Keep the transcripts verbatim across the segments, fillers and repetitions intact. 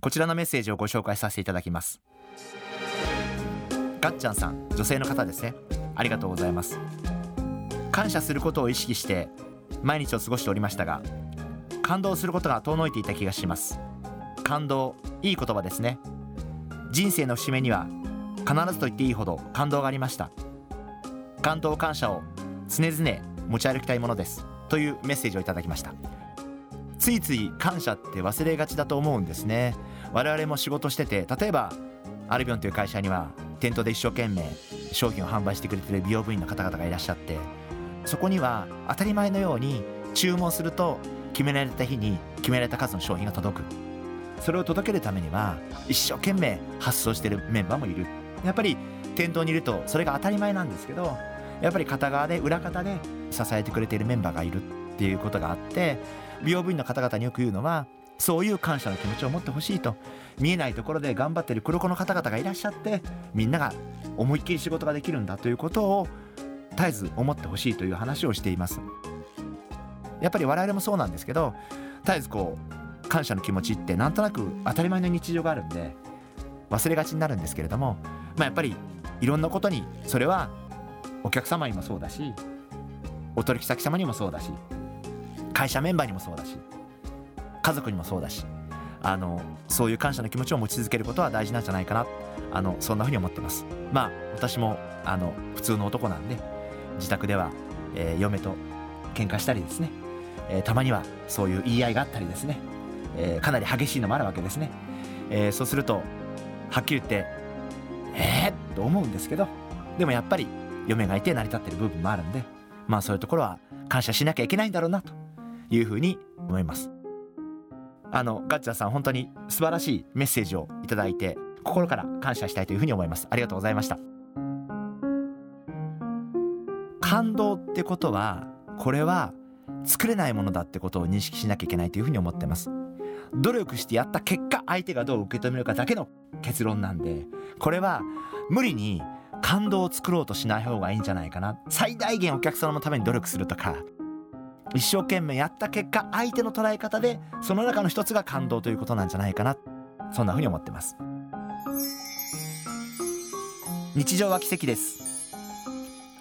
こちらのメッセージをご紹介させていただきます。ガッチャンさん、女性の方ですね、ありがとうございます。感謝することを意識して毎日を過ごしておりましたが、感動することが遠のいていた気がします。感動、いい言葉ですね。人生の節目には必ずと言っていいほど感動がありました。感動、感謝を常々持ち歩きたいものです、というメッセージをいただきました。ついつい感謝って忘れがちだと思うんですね。我々も仕事してて、例えばアルビオンという会社には店頭で一生懸命商品を販売してくれている美容部員の方々がいらっしゃって、そこには当たり前のように注文すると決められた日に決められた数の商品が届く。それを届けるためには一生懸命発想しているメンバーもいる。やっぱり店頭にいるとそれが当たり前なんですけど、やっぱり片側で裏方で支えてくれているメンバーがいるっていうことがあって、美容部員の方々によく言うのは、そういう感謝の気持ちを持ってほしいと。見えないところで頑張っている黒子の方々がいらっしゃって、みんなが思いっきり仕事ができるんだということを絶えず思ってほしいという話をしています。やっぱり我々もそうなんですけど、絶えずこう感謝の気持ちってなんとなく当たり前の日常があるんで忘れがちになるんですけれども、まあ、やっぱりいろんなことに、それはお客様にもそうだし、お取引先様にもそうだし、会社メンバーにもそうだし、家族にもそうだし、あのそういう感謝の気持ちを持ち続けることは大事なんじゃないかな、あのそんなふうに思ってます。まあ私もあの普通の男なんで、自宅では、えー、嫁と喧嘩したりですね、えー、たまにはそういう言い合いがあったりですね、えー、かなり激しいのもあるわけですね、えー、そうするとはっきり言ってえーと思うんですけど、でもやっぱり嫁がいて成り立ってる部分もあるんで、まあそういうところは感謝しなきゃいけないんだろうなというふうに思います。あのガッチャさん、本当に素晴らしいメッセージをいただいて、心から感謝したいというふうに思います。ありがとうございました。感動ってことは、これは作れないものだってことを認識しなきゃいけないというふうに思ってます。努力してやった結果、相手がどう受け止めるかだけの結論なんで、これは無理に感動を作ろうとしない方がいいんじゃないかな。最大限お客様のために努力するとか、一生懸命やった結果、相手の捉え方でその中の一つが感動ということなんじゃないかな、そんなふうに思ってます。日常は奇跡です。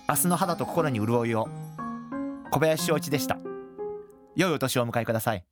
明日の肌と心に潤いを。小林翔一でした。良いお年をお迎えください。